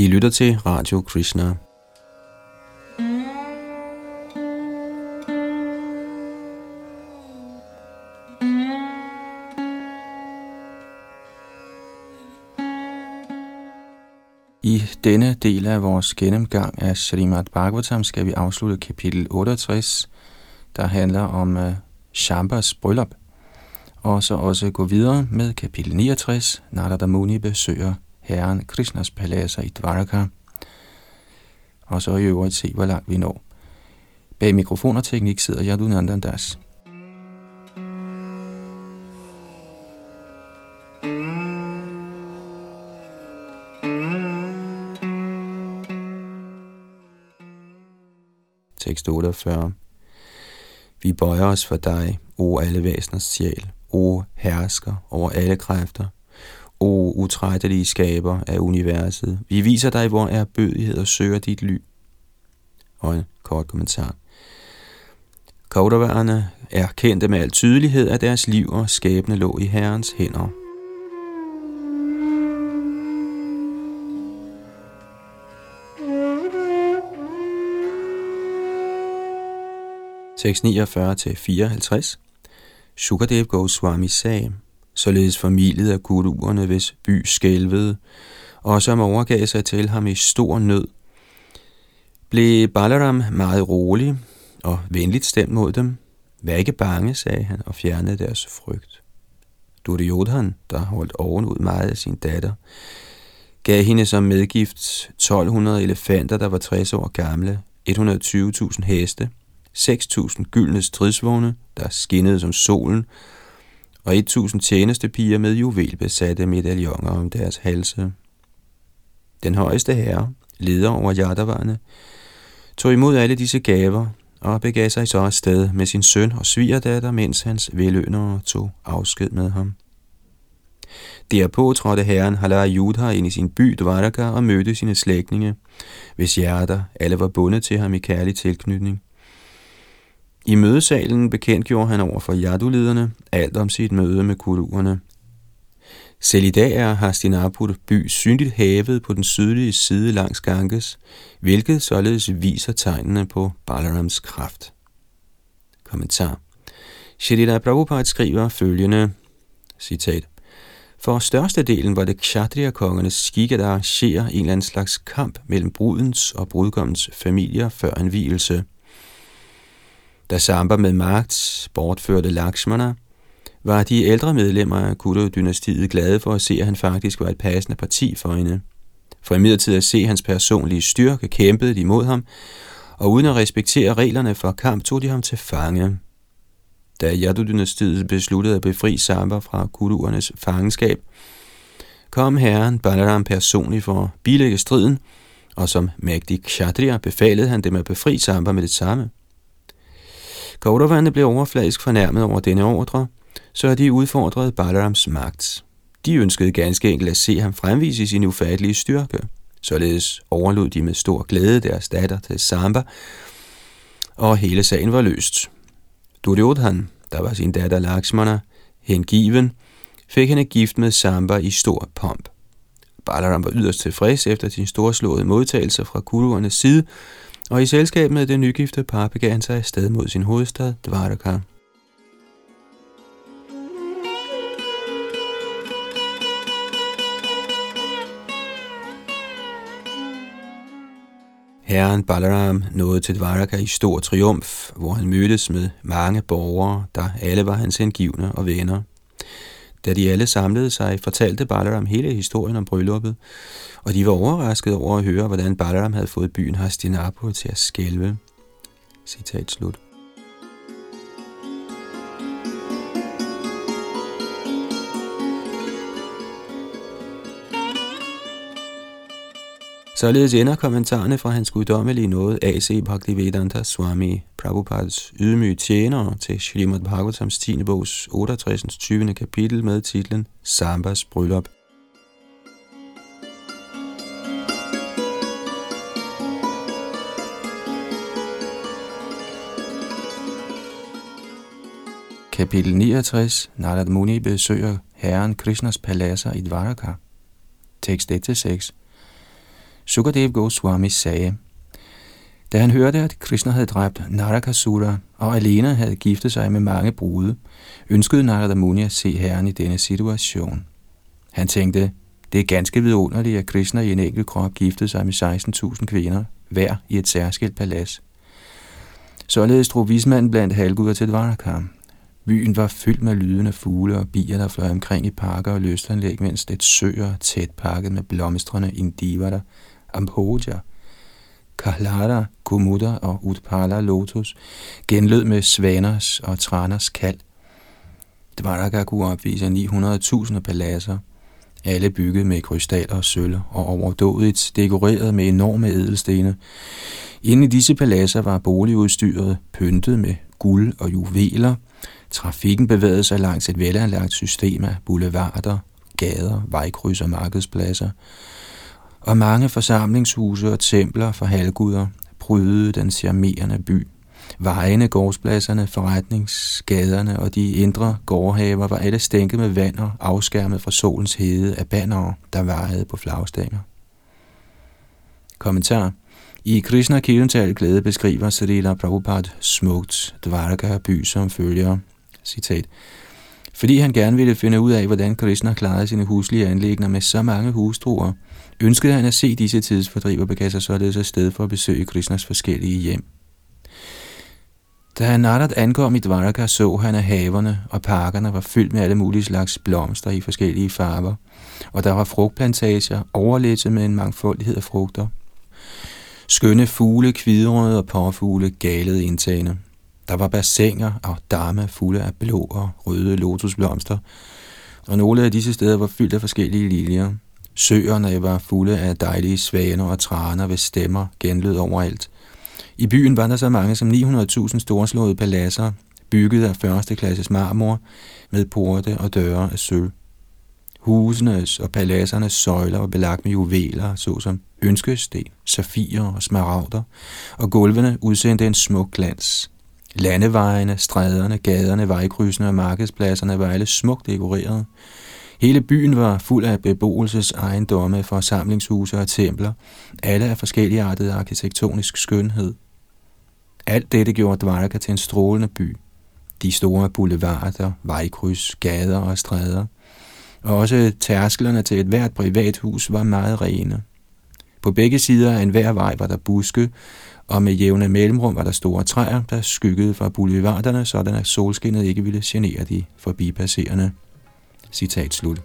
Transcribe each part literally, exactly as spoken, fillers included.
I lytter til Radio Krishna. I denne del af vores gennemgang af Srimad Bhagavatam skal vi afslutte kapitel otteogtres, der handler om uh, Shambas bryllup, og så også gå videre med kapitel niogtres, Narad Muni besøger Herren Krishnas paladser i Dvaraka, og så i øvrigt se, hvor langt vi når. Bag mikrofon og teknik sidder Yadu. Tekst otteogfyrre. Vi bøjer os for dig, o alle væseners sjæl, o hersker over alle kræfter, o utrættelige skaber af universet. Vi viser dig vor ærbødighed og søger dit ly. Og en kort kommentar. Kaudavarerne erkendte med al tydelighed, at deres liv og skæbne lå i Herrens hænder. seks hundrede niogfyrre til fireoghalvtreds. Sukadev Goswami sagde, således formilede af guruerne, hvis by skælvede, og som overgav sig til ham i stor nød, blev Balaram meget rolig og venligt stemt mod dem. Vær ikke bange, sagde han, og fjernede deres frygt. Duryodhana, der holdt ovenud meget af sin datter, gav hende som medgift tolv hundrede elefanter, der var tres år gamle, et hundrede og tyve tusind heste, seks tusind gyldne stridsvogne, der skinnede som solen, og et tusind tjenestepiger med juvelbesatte medaljoner om deres halse. Den højeste herre, leder over Yadavarne, tog imod alle disse gaver og begav sig så afsted med sin søn og svigerdatter, mens hans velønere tog afsked med ham. Derpå trådte herren Halayudha ind i sin by Dvaraka og mødte sine slægtninge, hvis hjerter alle var bundet til ham i kærlig tilknytning. I mødesalen bekendtgjorde han over for Yadu-lederne alt om sit møde med kuruerne. Selv i dag er Hastinapur by synligt hævet på den sydlige side langs Ganges, hvilket således viser tegnene på Balarams kraft. Kommentar. Shrila Prabhupada skriver følgende, citat, for størstedelen var det Kshatriya-kongernes skik at arrangere en eller anden slags kamp mellem brudens og brudgommens familier før en vielse. Da Sambar med magt bortførte Lakshmana, var de ældre medlemmer af Kuru-dynastiet glade for at se, at han faktisk var et passende parti for hende. For imidlertid at se hans personlige styrke kæmpede de mod ham, og uden at respektere reglerne for kamp tog de ham til fange. Da Yadu-dynastiet besluttede at befri Sambar fra kuruernes fangenskab, kom herren Balaram personligt for at bilægge striden, og som mægtig kshatriya befalede han dem at befri Sambar med det samme. Kauraverne blev overfladisk fornærmet over denne ordre, så de udfordrede Balarams magt. De ønskede ganske enkelt at se ham fremvise sin ufattelige styrke. Således overlod de med stor glæde deres datter til Sambar, og hele sagen var løst. Duryodhana, der var sin datter Lakshmana hengiven, fik hende gift med Sambar i stor pomp. Balaram var yderst tilfreds efter sin storslåede modtagelse fra kuruernes side, og i selskab med det nygifte par begav han sig afsted mod sin hovedstad, Dvaraka. Herren Balaram nåede til Dvaraka i stor triumf, hvor han mødtes med mange borgere, der alle var hans hengivne og venner. Da de alle samlede sig, fortalte Balaram hele historien om brylluppet, og de var overrasket over at høre, hvordan Balaram havde fået byen Hastinapur til at skælve. Citat slut. Således ender kommentarerne fra hans guddommelige nåde A C Bhaktivedanta Swami Prabhupads ydmyge tjenere til Srimad Bhagavatams tiende bogs otteogtres tyvende kapitel med titlen Sambars bryllup. Kapitel niogtres. Narad Muni besøger Herren Krishnas paladser i Dvaraka. Tekst et til seks. Sukadev Goswami sagde, da han hørte, at Krishna havde dræbt Narakasura og alene havde giftet sig med mange brude, ønskede Narad Muni at se herren i denne situation. Han tænkte, det er ganske vidunderligt, at Krishna i en enkelt krop giftede sig med seksten tusind kvinder, hver i et særskilt palads. Således drog vismanden blandt halvguder til Dvaraka. Byen var fyldt med lyden af fugle og bier, der fløj omkring i parker og lystanlæg, mens det søer tæt pakket med blomstrende indivater, ampoja, kahlada, kumuda og utpala lotus genlød med svaners og traners kald. Dvaraka kunne opvise ni hundrede tusind paladser, alle bygget med krystaller og sølv og overdådigt dekoreret med enorme ædelstene. Inde i disse paladser var boligudstyret pyntet med guld og juveler. Trafikken bevægede sig langs et velanlagt system af boulevarder, gader, vejkryds og markedspladser, og mange forsamlingshuse og templer for halvguder prydede den charmerende by. Vejene, gårdspladserne, forretningsgaderne og de indre gårdhaver var alle stænket med vand og afskærmet fra solens hede af bannere, der vejede på flagstænger. Kommentar. I Krishna Kilental Glæde beskriver Shrila Prabhupada smukt Dvaraka by som følger, citat, fordi han gerne ville finde ud af, hvordan Krishna klarede sine huslige anliggender med så mange hustruer, ønskede han at se disse tidsfordriver begav sig således afsted for at besøge Krishnas forskellige hjem. Da Narad ankom i Dvaraka, så han, at haverne og parkerne var fyldt med alle mulige slags blomster i forskellige farver, og der var frugtplantager overlæsset med en mangfoldighed af frugter. Skønne fugle, kvidrøde og påfugle galede indtagende. Der var bassiner og damme fulde af blå og røde lotusblomster, og nogle af disse steder var fyldt af forskellige liljer. Søerne var fulde af dejlige svaner og traner, ved stemmer genlød overalt. I byen var der så mange som ni hundrede tusind storslåede paladser, bygget af første klasses marmor, med porte og døre af sølv. Husenes og paladsernes søjler var belagt med juveler, såsom ønskesten, safirer og smaragder, og gulvene udsendte en smuk glans. Landevejene, stræderne, gaderne, vejkrydsene og markedspladserne var alle smukt dekoreret. Hele byen var fuld af beboelsesejendomme, forsamlingshuse og templer, alle af forskelligartet arkitektonisk skønhed. Alt dette gjorde Dvaraka til en strålende by. De store boulevarder, vejkryds, gader og stræder, og også tærsklerne til et hvert privathus var meget rene. På begge sider af enhver vej var der buske, og med jævne mellemrum var der store træer, der skyggede fra boulevarderne, sådan at solskinnet ikke ville genere de forbipasserende. Citat slut.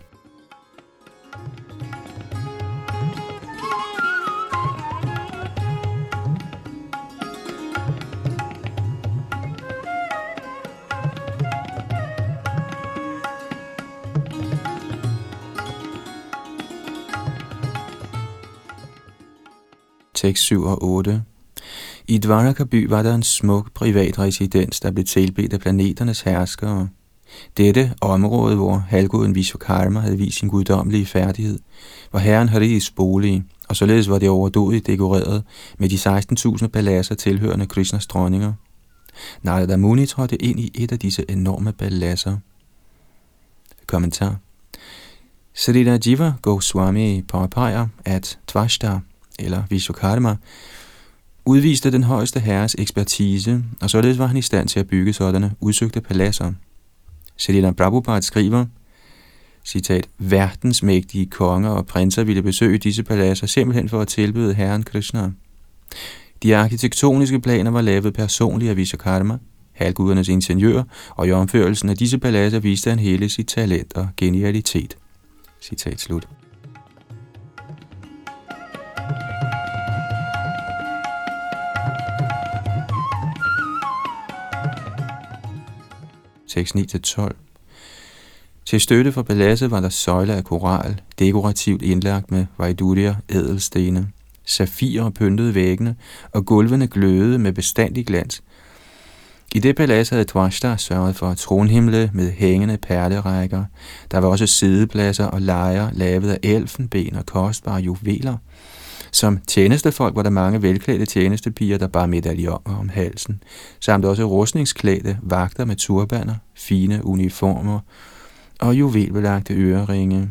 Tekst syv og otte. I Dvaraka by var der en smuk privat residens, der blev tilbedt af planeternes herskere. Dette område, hvor halvguden Vishvakarma havde vist sin guddommelige færdighed, var herren Haris bolig, og således var det overdådigt dekoreret med de seksten tusind paladser tilhørende Krishnas dronninger. Narad Muni trådte ind i et af disse enorme paladser. Kommentar. Sridhar Jiva Goswami påpeger, at Tvashta, eller Vishvakarma, udviste den højeste herres ekspertise, og således var han i stand til at bygge sådanne udsøgte paladser. Sridhar Prabhupada skriver, citat, verdens mægtige konger og prinser ville besøge disse paladser simpelthen for at tilbyde herren Krishna. De arkitektoniske planer var lavet personligt af Vishvakarma, halvgudernes ingeniør, og i omførelsen af disse paladser viste han hele sit talent og genialitet. Citat slut. Tekst ni til tolv. Til støtte for paladset var der søjler af koral, dekorativt indlagt med vaidurya, ædelstene, safirer pyntede væggene, og gulvene glødede med bestandig glans. I det palads havde Tvashta sørget for tronhimle med hængende perlerækker. Der var også sidepladser og lejer lavet af elfenben og kostbare juveler. Som tjenestefolk var der mange velklædte tjenestepiger, der bar medaljoner om halsen, samt også rustningsklædte vagter med turbaner, fine uniformer og juvelbelagte øreringe.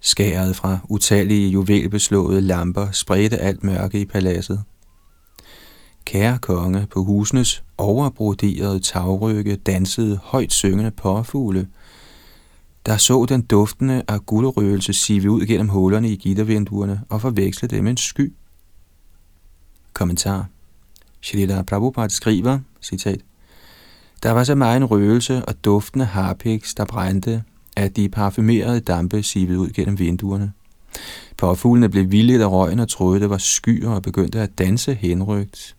Skæret fra utallige juvelbeslåede lamper spredte alt mørke i paladset. Kære konge, på husenes overbroderede tagrygge dansede højt syngende påfugle, der så den duftende af guldrøgelse sive ud gennem hullerne i gittervinduerne og forveksle det med en sky. Kommentar. Shrila Prabhupada skriver, citat, der var så meget en røgelse og duftende harpiks, der brændte, at de parfumerede dampe sivede ud gennem vinduerne. Påfuglene blev vildt af røgen og troede, det var skyer og begyndte at danse henrygt.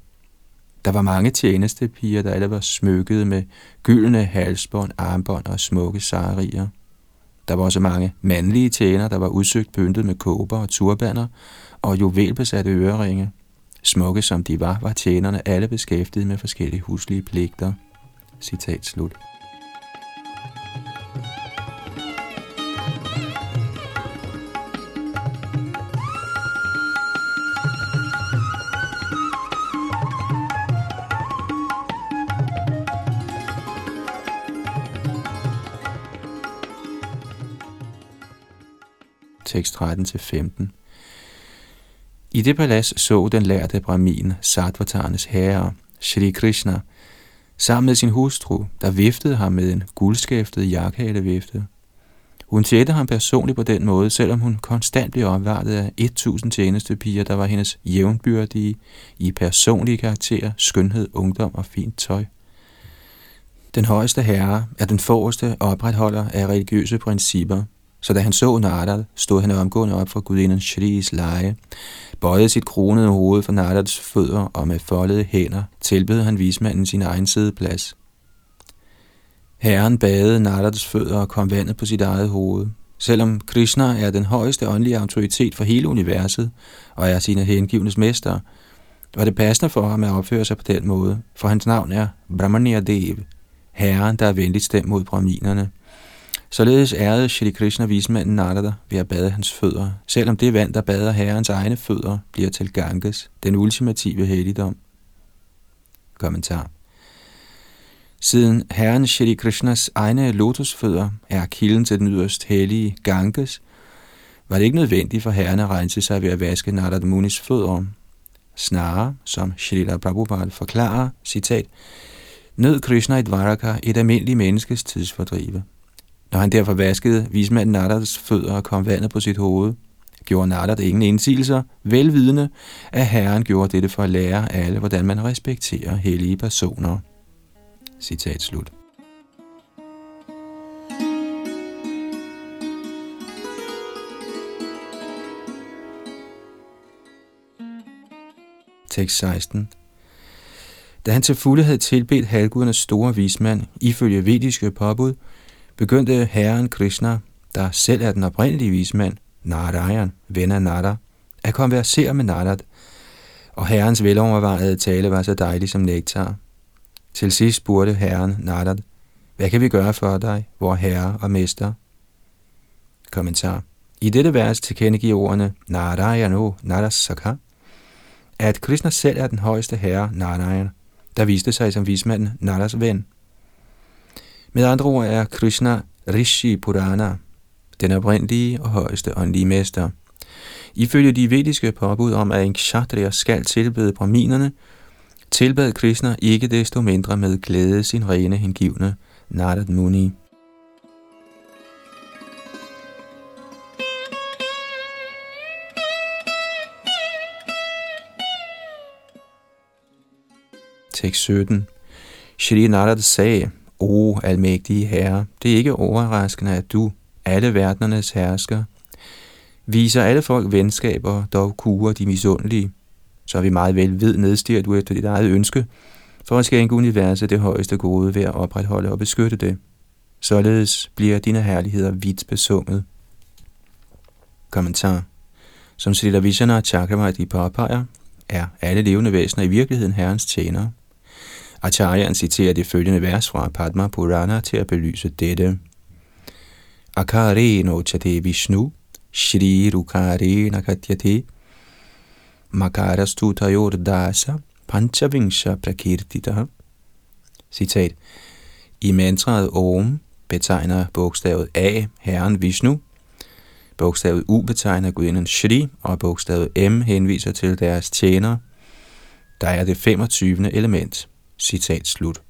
Der var mange tjenestepiger, der alle var smykkede med gyldne halsbånd, armbånd og smukke sarerier. Der var også mange mandlige tjener, der var udsøgt pyntet med kåber og turbaner og juvelbesatte øreringe. Smukke som de var, var tjenerne alle beskæftiget med forskellige huslige pligter. Citat slut. Tekst tretten til femten. I det palads så den lærte brahmin Sattvatarnes herre, Shri Krishna, sammen med sin hustru, der viftede ham med en guldskæftet jakkehalevifte. Hun tjente ham personligt på den måde, selvom hun konstant blev opvartet af tusind tjenestepiger, der var hendes jævnbyrdige i personlige karakterer, skønhed, ungdom og fint tøj. Den højeste herre er den forreste opretholder af religiøse principper, så da han så Narad, stod han omgående op for gudinden Shris leje, bøjede sit kronede hoved for Narads fødder, og med foldede hænder tilbød han vismanden sin egen sideplads. Herren badede Narads fødder og kom vandet på sit eget hoved. Selvom Krishna er den højeste åndelige autoritet for hele universet og er sine hengivnes mester, var det passende for ham at opføre sig på den måde, for hans navn er Brahmaniya Dev, herren, der er venligt stemt mod brahminerne. Således ærede Shri Krishna vismanden Narada ved at bade hans fødder, selvom det vand, der bader herrens egne fødder, bliver til Ganges, den ultimative helligdom. Kommentar. Siden herren Shri Krishnas egne lotusfødder er kilden til den yderst hellige Ganges, var det ikke nødvendigt for herren at rense sig ved at vaske Narad Munis fødder. Snarere, som Shrila Prabhupada forklarer, citat, nød Krishna i Dvaraka et almindeligt menneskes tidsfordrive. Når han derfor vaskede vismanden Narads fødder og kom vandet på sit hoved, gjorde Narad ingen indsigelser, velvidende, at herren gjorde dette for at lære alle, hvordan man respekterer hellige personer. Citat slut. Tekst seksten. Da han til fulde havde tilbedt halvgudernes store vismand, ifølge vediske påbud, begyndte herren Krishna, der selv er den oprindelige vismand, Narayan, ven af Nara, at konversere med Narad, og herrens velovervejede tale var så dejlig som nektar. Til sidst spurgte herren Narad, hvad kan vi gøre for dig, vor herre og mester? Kommentar. I dette vers tilkendegiver ordene Narayano Narasaka, at Krishna selv er den højeste herre Narayan, der viste sig som vismanden Naras ven. Med andre ord er Krishna Rishi Purana, den oprindelige og højeste åndelige mester. Ifølge de vediske påbud om, at en kshatriya skal tilbede brahminerne, tilbad Krishna ikke desto mindre med glæde sin rene hengivne Narad Muni. Tekst sytten. Shri Narad sagde, O oh, almægtige herre, det er ikke overraskende, at du, alle verdenernes hersker, viser alle folk venskaber, dog kurer de misundelige. Så er vi meget vel ved nedstiger du efter dit eget ønske, for at skænke universet det højeste gode ved at opretholde og beskytte det. Således bliver dine herligheder vidt besunget. Kommentar. Som Sridhar Vishana Chakravai påpeger, er alle levende væsener i virkeligheden herrens tjenere. Acharyan citerer det følgende vers fra Padma Purana til at belyse dette. Akare no chate Vishnu, Shri Rukare nakatyate, Makarastu tayor dasa, Panchavingsha prakirtita. Citat. I mantraet Om betegner bogstavet A herren Vishnu, Bogstavet U betegner gudinden Shri, og bogstavet M henviser til deres tjenere. Der er det femogtyvende element. Citat slut.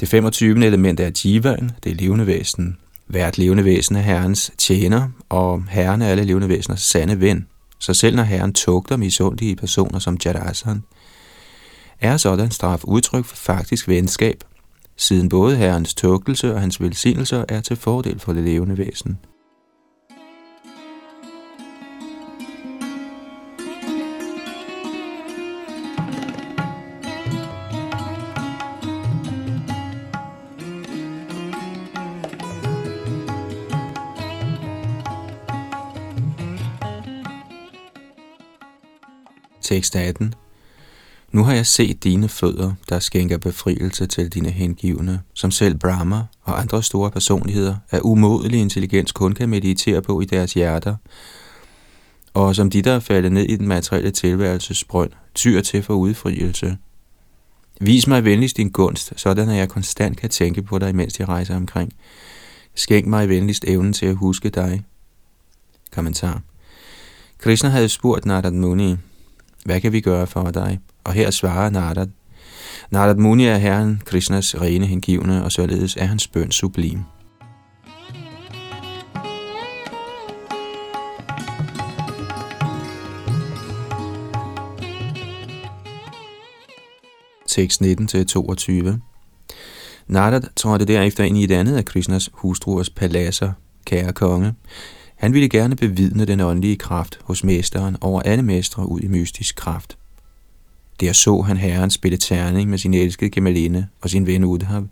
Det femogtyvende element er jivaen, det er levende væsen. Hvert levende væsen er herrens tjener, og herren er alle levende væseners sande ven. Så selv når herren tugter misundelige personer som Jarasandha, er sådan straf udtryk for faktisk venskab, siden både herrens tugtelse og hans velsignelser er til fordel for det levende væsen. Tekst atten. Nu har jeg set dine fødder, der skænker befrielse til dine hengivne, som selv Brahma og andre store personligheder af umådelig intelligens kun kan meditere på i deres hjerter, og som de, der er faldet ned i den materielle tilværelses brønd, tyr til for udfrielse. Vis mig venligst din gunst, sådan at jeg konstant kan tænke på dig, mens jeg rejser omkring. Skænk mig venligst evnen til at huske dig. Kommentar. Krishna havde spurgt Narad Muni: hvad kan vi gøre for dig? Og her svarer Narad: Narad Muni er herren Krishnas rene hengivne, og således er hans bøn sublim. Tekst nitten til toogtyve. Narad trådte derefter ind i et andet af Krishnas hustruers paladser. Kære konge, han ville gerne bevidne den åndelige kraft hos mesteren over alle mestre ud i mystisk kraft. Der så han herren spille terning med sin elskede gemalinde og sin ven Uddhava.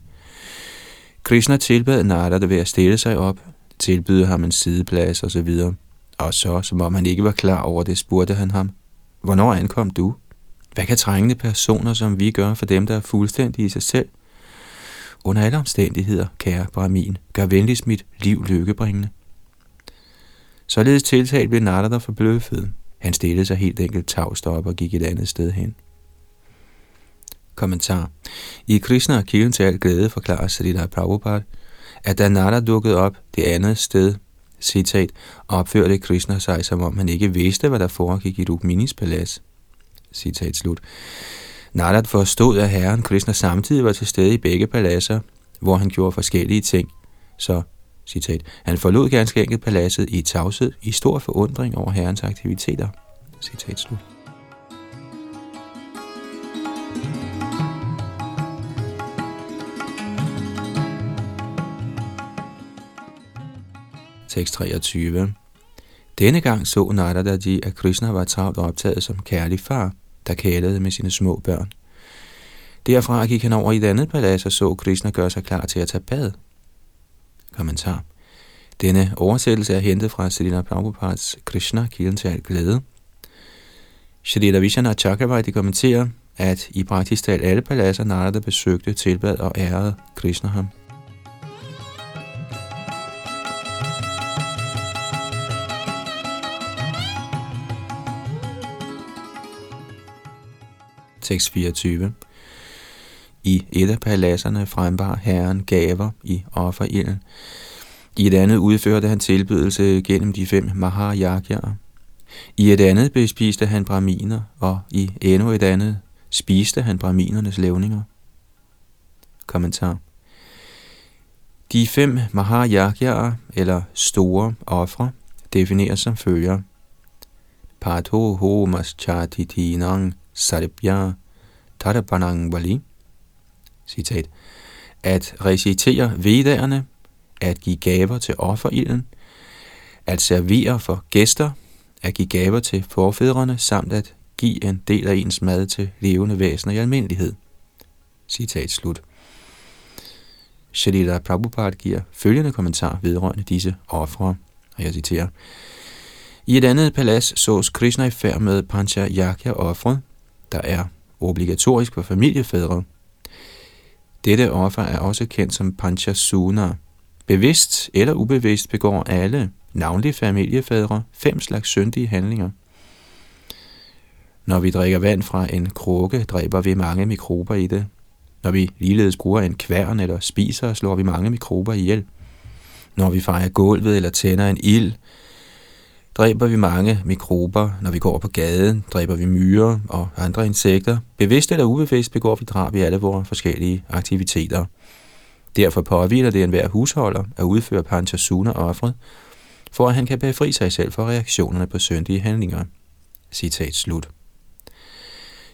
Krishna tilbad Narada ved at stille sig op, tilbyde ham en sideplads osv. Og så, som om han ikke var klar over det, spurgte han ham: hvornår ankom du? Hvad kan trængende personer som vi gøre for dem, der er fuldstændige i sig selv? Under alle omstændigheder, kære Brahmin, gør venligst mit liv lykkebringende. Således tiltalt blev Narada forbløffet. Han stillede sig helt enkelt tavst op og gik et andet sted hen. Kommentar. I Krishna og kilden til alt glæde forklarer Sridhara Prabhupada, at da Narada dukkede op det andet sted, citat, opførte Krishna sig, som om han ikke vidste, hvad der foregik i Rukminis palads. Citat slut. Narada forstod, at herren Krishna samtidig var til stede i begge paladser, hvor han gjorde forskellige ting, så citat, han forlod ganske enkelt paladset i tavshed i stor forundring over herrens aktiviteter. Citat slut. Tekst treogtyve. Denne gang så Naradaji, at Krishna var travlt optaget som kærlig far, der kælede med sine små børn. Derfra gik han over i et andet palads og så Krishna gøre sig klar til at tage bad. Kommentar. Denne oversættelse er hentet fra Sridhara Prabhupads Krishna, kilden til alt glæde. Shrila Vishana Chakravarti kommenterer, at i praktisk talt alle paladser Narada besøgte, tilbad og ærede Krishna ham. Tekst fireogtyve. I et af paladserne frembar herren gaver i offerilden. I et andet udførte han tilbydelse gennem de fem mahayagyaer. I et andet bespiste han brahminer, og i endnu et andet spiste han brahminernes levninger. Kommentar. De fem mahayagyaer, eller store ofre, defineres som følger: Pato homas chatitinang saribya tarapanang vali. Citat. At recitere vedderne, at give gaver til offerilden, at servere for gæster, at give gaver til forfædrene, samt at give en del af ens mad til levende væsener i almindelighed. Citat slut. Shrila Prabhupada giver følgende kommentar vedrørende disse ofre, og jeg citerer: i et andet palads sås Krishna i færd med panchayagya-offret, der er obligatorisk for familiefædre. Dette offer er også kendt som Panchasuna. Bevidst eller ubevidst begår alle, navnlig familiefædre, fem slags syndige handlinger. Når vi drikker vand fra en krukke, dræber vi mange mikrober i det. Når vi ligeledes bruger en kværn eller spiser, slår vi mange mikrober ihjel. Når vi fejer gulvet eller tænder en ild, dræber vi mange mikrober, når vi går over på gaden, dræber vi myrer og andre insekter. Bevidst eller ubevidst begår vi drab i alle vores forskellige aktiviteter. Derfor påhviler det enhver husholder at udføre panchasuna-offret, for at han kan befri sig selv for reaktionerne på syndige handlinger. Citat slut.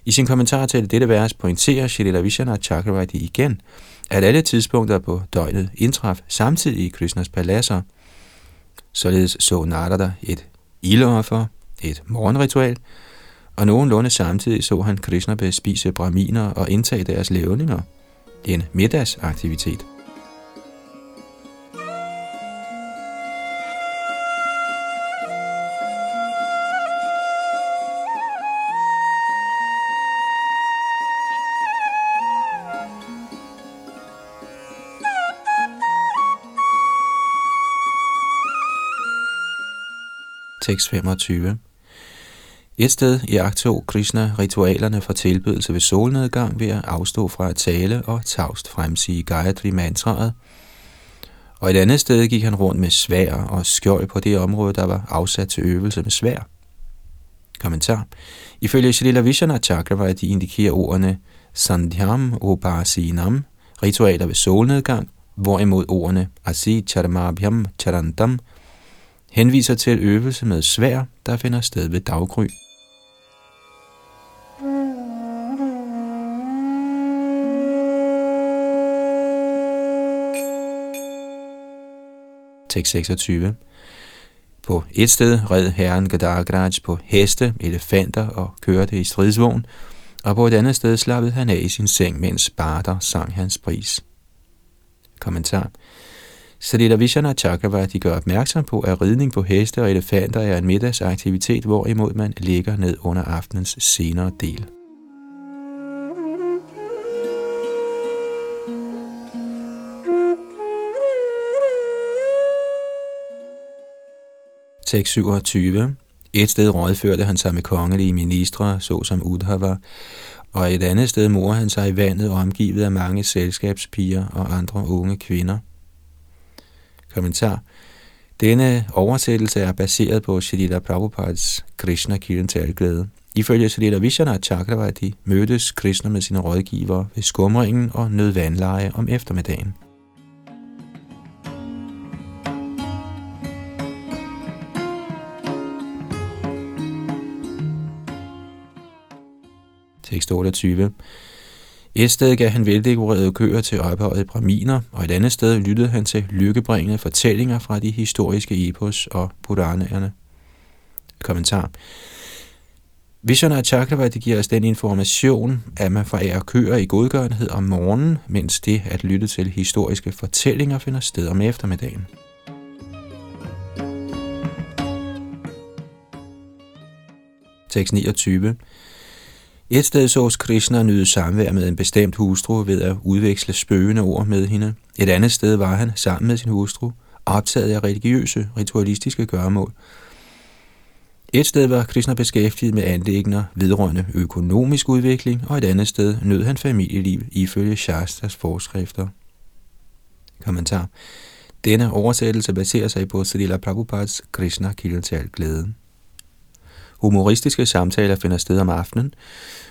I sin kommentar til dette vers pointerer Shrila Vishana Chakravai igen, at alle tidspunkter på døgnet indtraf samtidig i Krishnas paladser. Således så Narada et ildoffer, et morgenritual, og nogenlunde samtidig så han Krishna bespise braminer og indtage deres levninger. En middagsaktivitet. Tekst femogtyve. Et sted iagttog Krishna ritualerne for tilbedelse ved solnedgang ved at afstå fra at tale og tavst fremsige Gayatri-mantraet, og et andet sted gik han rundt med svær og skjold på det område, der var afsat til øvelse med svær. Kommentar. Ifølge Shrila Vishana Chakravai de indikerer ordene Sandhyam Upasinam, ritualer ved solnedgang, hvorimod ordene Asi Charamabhyam Charantam henviser til øvelse med svær, der finder sted ved daggry. Tekst seksogtyve. På et sted red herren Gadagraj på heste, elefanter og kørte i stridsvogn, og på et andet sted slappede han af i sin seng, mens barter sang hans pris. Kommentar. Shrila Vishana Chakravai de gør opmærksom på, at ridning på heste og elefanter er en middagsaktivitet, hvorimod man ligger ned under aftenens senere del. Tekst syvogtyve. Et sted rådførte han sig med kongelige ministre, såsom Uddhava, og et andet sted morer han sig i vandet omgivet af mange selskabspiger og andre unge kvinder. Kommentar. Denne oversættelse er baseret på Shrila Prabhupads Krishna Kirtan-talglæde. Ifølge Shrila Vishana Chakravai mødtes Krishna med sine rådgivere ved skumringen og nød vandleje om eftermiddagen. Tekst otteogtyve. Et sted gav han veldekorerede køer til ophøjede braminer, og et andet sted lyttede han til lykkebringende fortællinger fra de historiske epos og puranaerne. Kommentar. Vishana Chakravai giver os den information, at man forærer køer i godgørenhed om morgenen, mens det at lytte til historiske fortællinger finder sted om eftermiddagen. Tekst niogtyve. Et sted sås Krishna nyde samvær med en bestemt hustru ved at udveksle spøgende ord med hende. Et andet sted var han sammen med sin hustru, optaget af religiøse, ritualistiske gøremål. Et sted var Krishna beskæftiget med anliggender vedrørende økonomisk udvikling, og et andet sted nød han familieliv ifølge Shastras forskrifter. Kommentar. Denne oversættelse baserer sig på Srila Prabhupads Krishna Kirtan-glæde. Humoristiske samtaler finder sted om aftenen,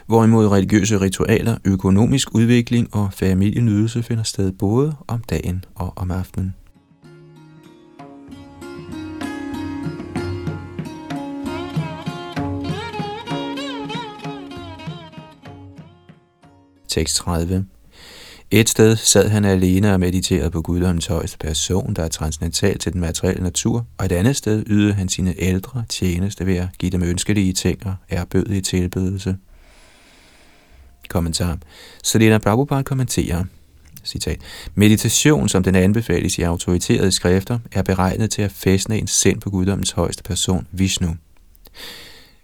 hvorimod religiøse ritualer, økonomisk udvikling og familienydelse finder sted både om dagen og om aftenen. Tekst tredive. Et sted sad han alene og mediterede på Guddommens højeste person, der er transcendental til den materielle natur, og et andet sted ydede han sine ældre tjeneste ved at give dem ønskelige ting og ærbødige tilbedelse. Kommentar. Shrila Prabhupada kommenterer, citat, meditation, som den anbefales i autoriserede skrifter, er beregnet til at fæstne ens sind på Guddommens højeste person, Vishnu.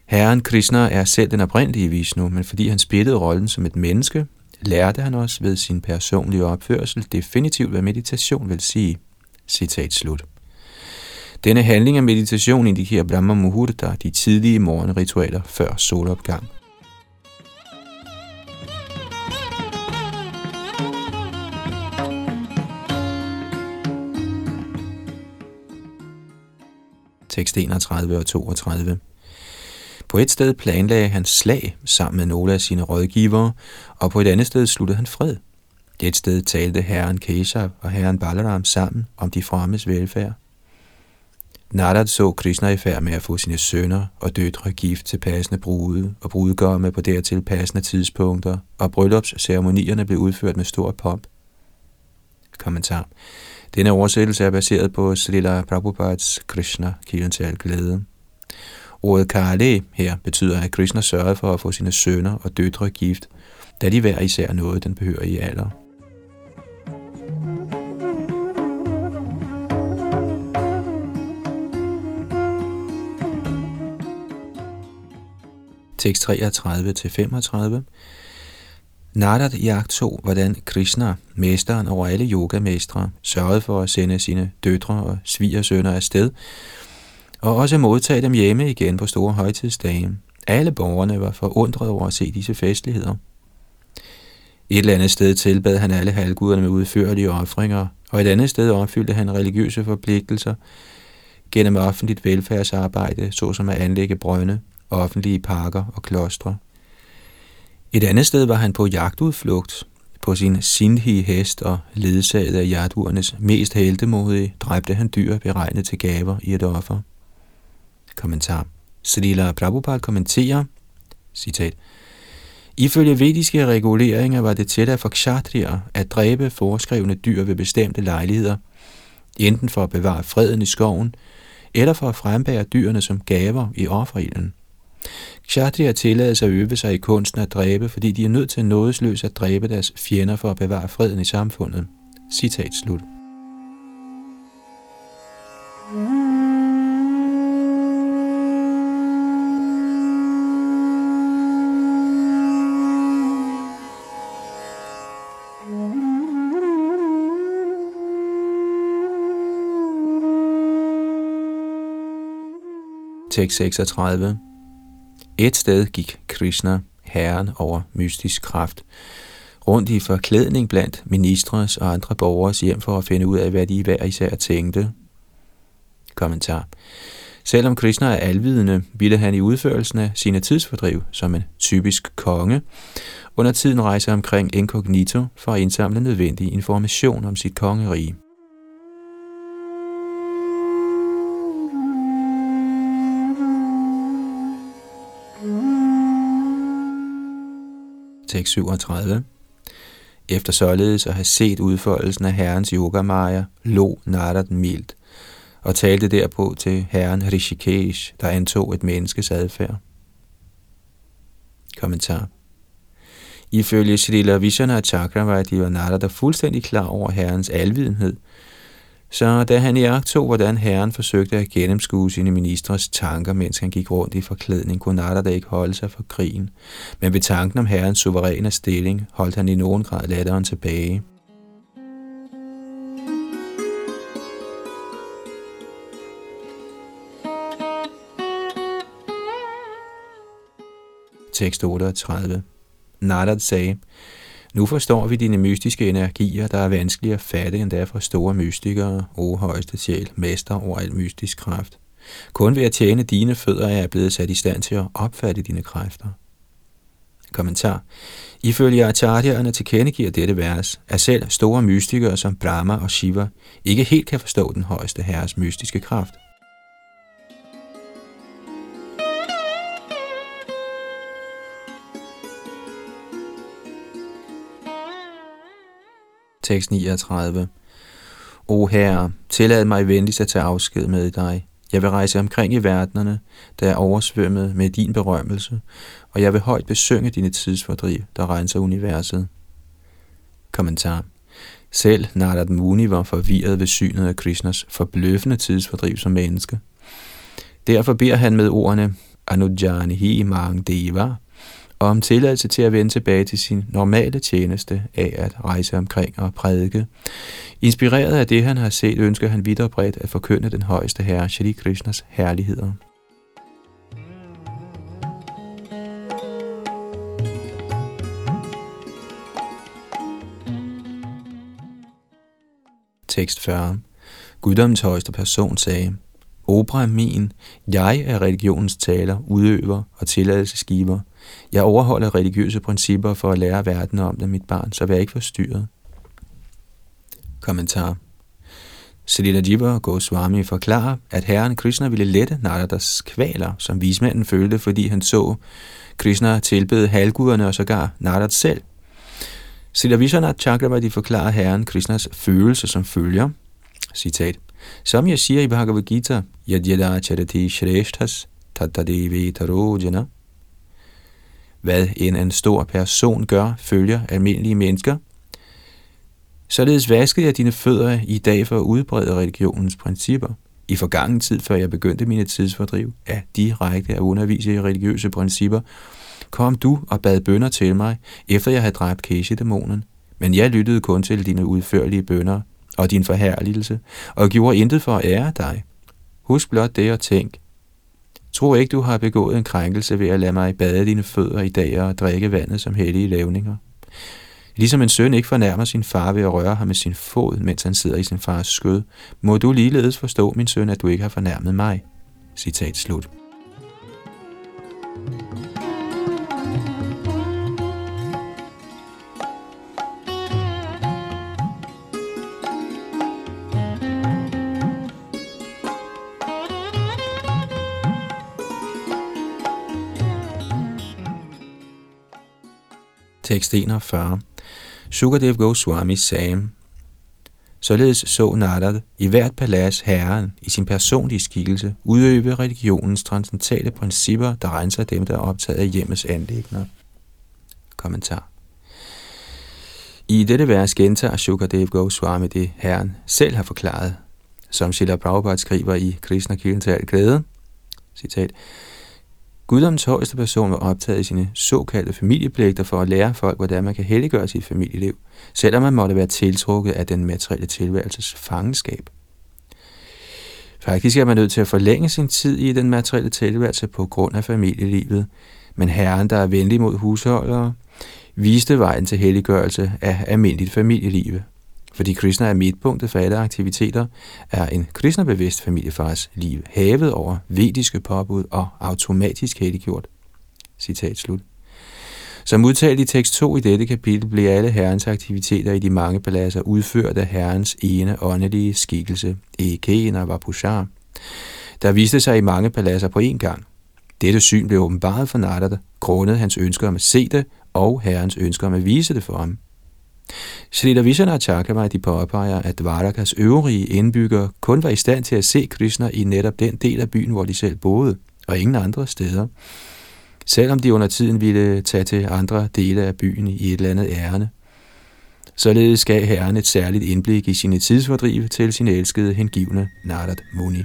Herren Krishna er selv den oprindelige Vishnu, men fordi han spillede rollen som et menneske, lærte han også ved sin personlige opførsel definitivt, hvad meditation vil sige. Citat slut. Denne handling af meditation indikerer Brahma Muhurta, de tidlige morgenritualer før solopgang. tekst enogtredive og toogtredive. På et sted planlagde han slag sammen med nogle af sine rådgivere, og på et andet sted sluttede han fred. Det sted talte herren Keshav og herren Balaram sammen om de fremmes velfærd. Narad så Krishna i færd med at få sine sønner og døtre gift til passende brude og brudgomme på dertil passende tidspunkter, og bryllupsceremonierne blev udført med stor pomp. Kommentar. Denne oversættelse er baseret på Shrila Prabhupads Krishna, kilden til al glæde. Ordet Kale her betyder, at Krishna sørgede for at få sine sønner og døtre gift, da de hver især nåede den behørige alder. Tekst treogtredive til femogtredive. Narad iagttog, hvordan Krishna, mesteren over alle yogamestre, sørgede for at sende sine døtre og svigersønner afsted, og også modtage dem hjemme igen på store højtidsdage. Alle borgerne var forundret over at se disse festligheder. Et eller andet sted tilbad han alle halvguderne med udførlige ofringer, og et andet sted opfyldte han religiøse forpligtelser gennem offentligt velfærdsarbejde, såsom at anlægge brønde, offentlige parker og klostre. Et andet sted var han på jagtudflugt, på sin sindhi hest og ledsaget af jaduernes mest heltemodige, dræbte han dyr beregnet til gaver i et offer. Kommentar. Srila Prabhupada kommenterer, citat, ifølge vediske reguleringer var det tilladt for kshatriya at dræbe foreskrevne dyr ved bestemte lejligheder, enten for at bevare freden i skoven, eller for at frembære dyrene som gaver i offerilden. Kshatriya tillades at øve sig i kunsten at dræbe, fordi de er nødt til nådesløst at dræbe deres fjender for at bevare freden i samfundet. Citat slut. Tekst seksogtredive. Et sted gik Krishna, herren over mystisk kraft, rundt i forklædning blandt ministres og andre borgeres hjem for at finde ud af, hvad de hver især tænkte. Kommentar. Selvom Krishna er alvidende, ville han i udførelsen af sine tidsfordriv som en typisk konge under tiden rejse omkring inkognito for at indsamle nødvendig information om sit kongerige. Tekst syvogtredive. Efter således at have set udfoldelsen af herrens yogamaya, lå Narad mildt, og talte derpå til herren Rishikesh, der antog et menneskes adfærd. Kommentar. Ifølge Shrila Vishana Chakravai var Narad der fuldstændig klar over herrens alvidenhed, så da han iagttog, hvordan herren forsøgte at gennemskue sine ministres tanker, mens han gik rundt i forklædning, kunne Narada ikke holde sig for krigen, men ved tanken om herrens suveræne stilling holdt han i nogen grad latteren tilbage. Tekst otteogtredive. Narada sagde, nu forstår vi dine mystiske energier, der er vanskelige at fatte endda for store mystikere, o højeste sjæl, mester over al mystisk kraft. Kun ved at tjene dine fødder er jeg blevet sat i stand til at opfatte dine kræfter. Kommentar. Ifølge acharyerne tilkendegiver dette vers, at selv store mystikere som Brahma og Shiva ikke helt kan forstå den højeste herres mystiske kraft. Tekst niogtredive. O herre, tillad mig venligst at tage afsked med dig. Jeg vil rejse omkring i verdenerne, der er oversvømmet med din berømmelse, og jeg vil højt besynge dine tidsfordriv, der renser universet. Kommentar. Selv Narad Muni var forvirret ved synet af Krishnas forbløffende tidsfordriv som menneske. Derfor beder han med ordene Anujanihi Mang Deva og om tilladelse til at vende tilbage til sin normale tjeneste af at rejse omkring og prædike. Inspireret af det, han har set, ønsker han vidt og bredt at forkynde den højeste herre, Shri Krishnas herligheder. Tekst fyrre. Guddommens højeste person sagde, Opera er min. Jeg er religionens taler, udøver og tilladelsesgiver. Jeg overholder religiøse principper for at lære verden om det, mit barn, så vær ikke forstyrret. Kommentar. Sridhar Jiva Goswami forklarer, at herren Krishna ville lette Naradas kvaler, som vismanden følte, fordi han så Krishna tilbede halvguderne og sågar Narad selv. Sridhar Vishana Chakravai forklarer herren Krishnas følelse som følger, citat, som jeg siger i Bhagavad Gita, yad yada charati shreshthas tattadevi tarojana. Hvad end en stor person gør, følger almindelige mennesker. Således vaskede jeg dine fødder i dag for at udbrede religionens principper. I forgangen tid, før jeg begyndte mine tidsfordriv, af direkte at undervise i religiøse principper, kom du og bad bønner til mig, efter jeg havde dræbt Keshe-dæmonen. Men jeg lyttede kun til dine udførlige bønner og din forherligelse, og gjorde intet for at ære dig. Husk blot det og tænk. Tro ikke, du har begået en krænkelse ved at lade mig bade dine fødder i dag og drikke vandet som hellige levninger. Ligesom en søn ikke fornærmer sin far ved at røre ham med sin fod, mens han sidder i sin fars skød, må du ligeledes forstå, min søn, at du ikke har fornærmet mig. Citat slut. Tekst enogfyrre. Sukadev Goswami sagde, således så Narad i hvert palads herren i sin personlige skikkelse udøve religionens transcendentale principper, der renser dem, der er optaget af hjemmes anliggender. Kommentar. I dette vers gentager Sukadev Goswami det herren selv har forklaret, som Shrila Prabhupada skriver i Krishna Kilden til al glæde, citat, Guddommens højeste person var optaget i sine såkaldte familiepligter for at lære folk, hvordan man kan helliggøre sit familieliv, selvom man måtte være tiltrukket af den materielle tilværelses fangenskab. Faktisk er man nødt til at forlænge sin tid i den materielle tilværelse på grund af familielivet, men herren, der er venlig mod husholdere, viste vejen til helliggørelse af almindeligt familieliv. Fordi Krishna er midtpunktet for alle aktiviteter, er en Krishna-bevidst familiefars liv hævet over vediske påbud og automatisk helliggjort. Citat slut. Som udtalt i tekst to i dette kapitel, bliver alle herrens aktiviteter i de mange paladser udført af herrens ene åndelige skikkelse, Ekena Vapushar, der viste sig i mange paladser på én gang. Dette syn blev åbenbaret for Narada, grundet hans ønsker om at se det, og herrens ønsker om at vise det for ham. Sridhar Vishana Chakravai de påpeger, at Dvarakas øvrige indbyggere kun var i stand til at se Krishna i netop den del af byen, hvor de selv boede, og ingen andre steder, selvom de under tiden ville tage til andre dele af byen i et eller andet ærende. Således gav herren et særligt indblik i sine tidsfordriv til sin elskede hengivne Narad Muni.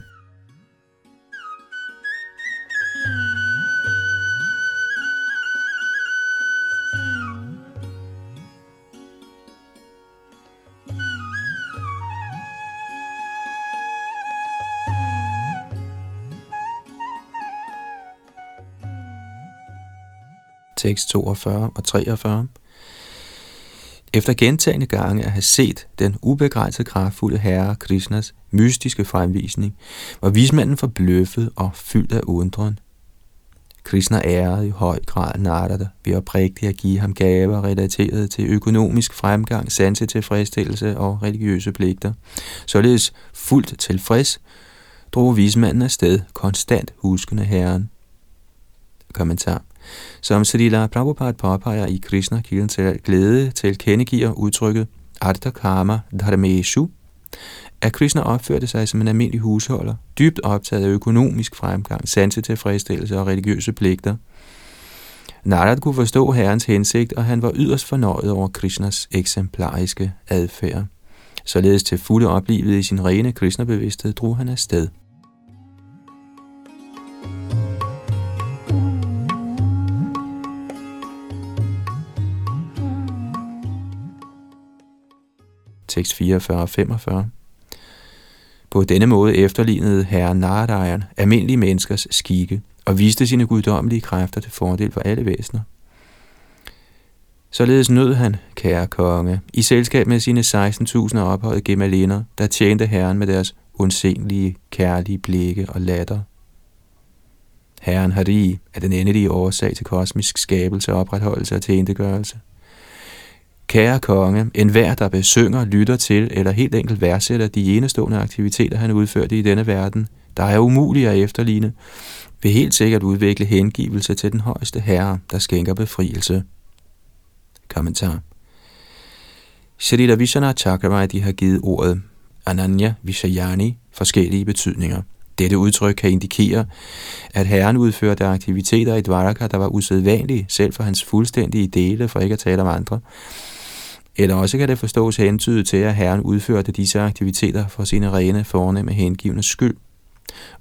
Tekst toogfyrre og treogfyrre. Efter gentagne gange at have set den ubegrænsede kraftfulde herre Krishnas mystiske fremvisning, var vismanden forbløffet og fyldt af undren. Krishna ærede i høj grad Narada ved oprigtigt at give ham gaver relateret til økonomisk fremgang, sansetilfredsstillelse og religiøse pligter. Således fuldt tilfreds drog vismanden afsted, konstant huskende herren. Kommentar. Som Srila Prabhupada påpeger i Krishna Kilden til al glæde tilkendegiver udtrykket Artha Karma Dharmeshu, at Krishna opførte sig som en almindelig husholder, dybt optaget af økonomisk fremgang, sansetilfredsstillelse og religiøse pligter. Narad kunne forstå herrens hensigt, og han var yderst fornøjet over Krishnas eksemplariske adfærd. Således til fulde oplivet i sin rene Krishna-bevidsthed drog han afsted. Tekst fireogfyrre og femogfyrre. På denne måde efterlignede herre Narayan almindelige menneskers skikke og viste sine guddommelige kræfter til fordel for alle væsener. Således nød han, kære konge, i selskab med sine seksten tusind ophøjede gemalinder, der tjente herren med deres undsenlige, kærlige blikke og latter. Herren Hari er den endelige årsag til kosmisk skabelse, opretholdelse og tilintetgørelse. Kære konge, enhver der besynger, lytter til eller helt enkelt værdsætter de enestående aktiviteter, han udførte i denne verden, der er umulige at efterligne, vil helt sikkert udvikle hengivelse til den højeste herre, der skænker befrielse. Kommentar. Shrila Vishana Chakravai har givet ordet Ananya Vishayani forskellige betydninger. Dette udtryk kan indikere, at herren udførte aktiviteter i Dvaraka, der var usædvanlige, selv for hans fuldstændige dele, for ikke at tale om andre. Eller også kan det forstås hentydet til, at herren udførte disse aktiviteter for sine rene, fornemme hengivnes skyld.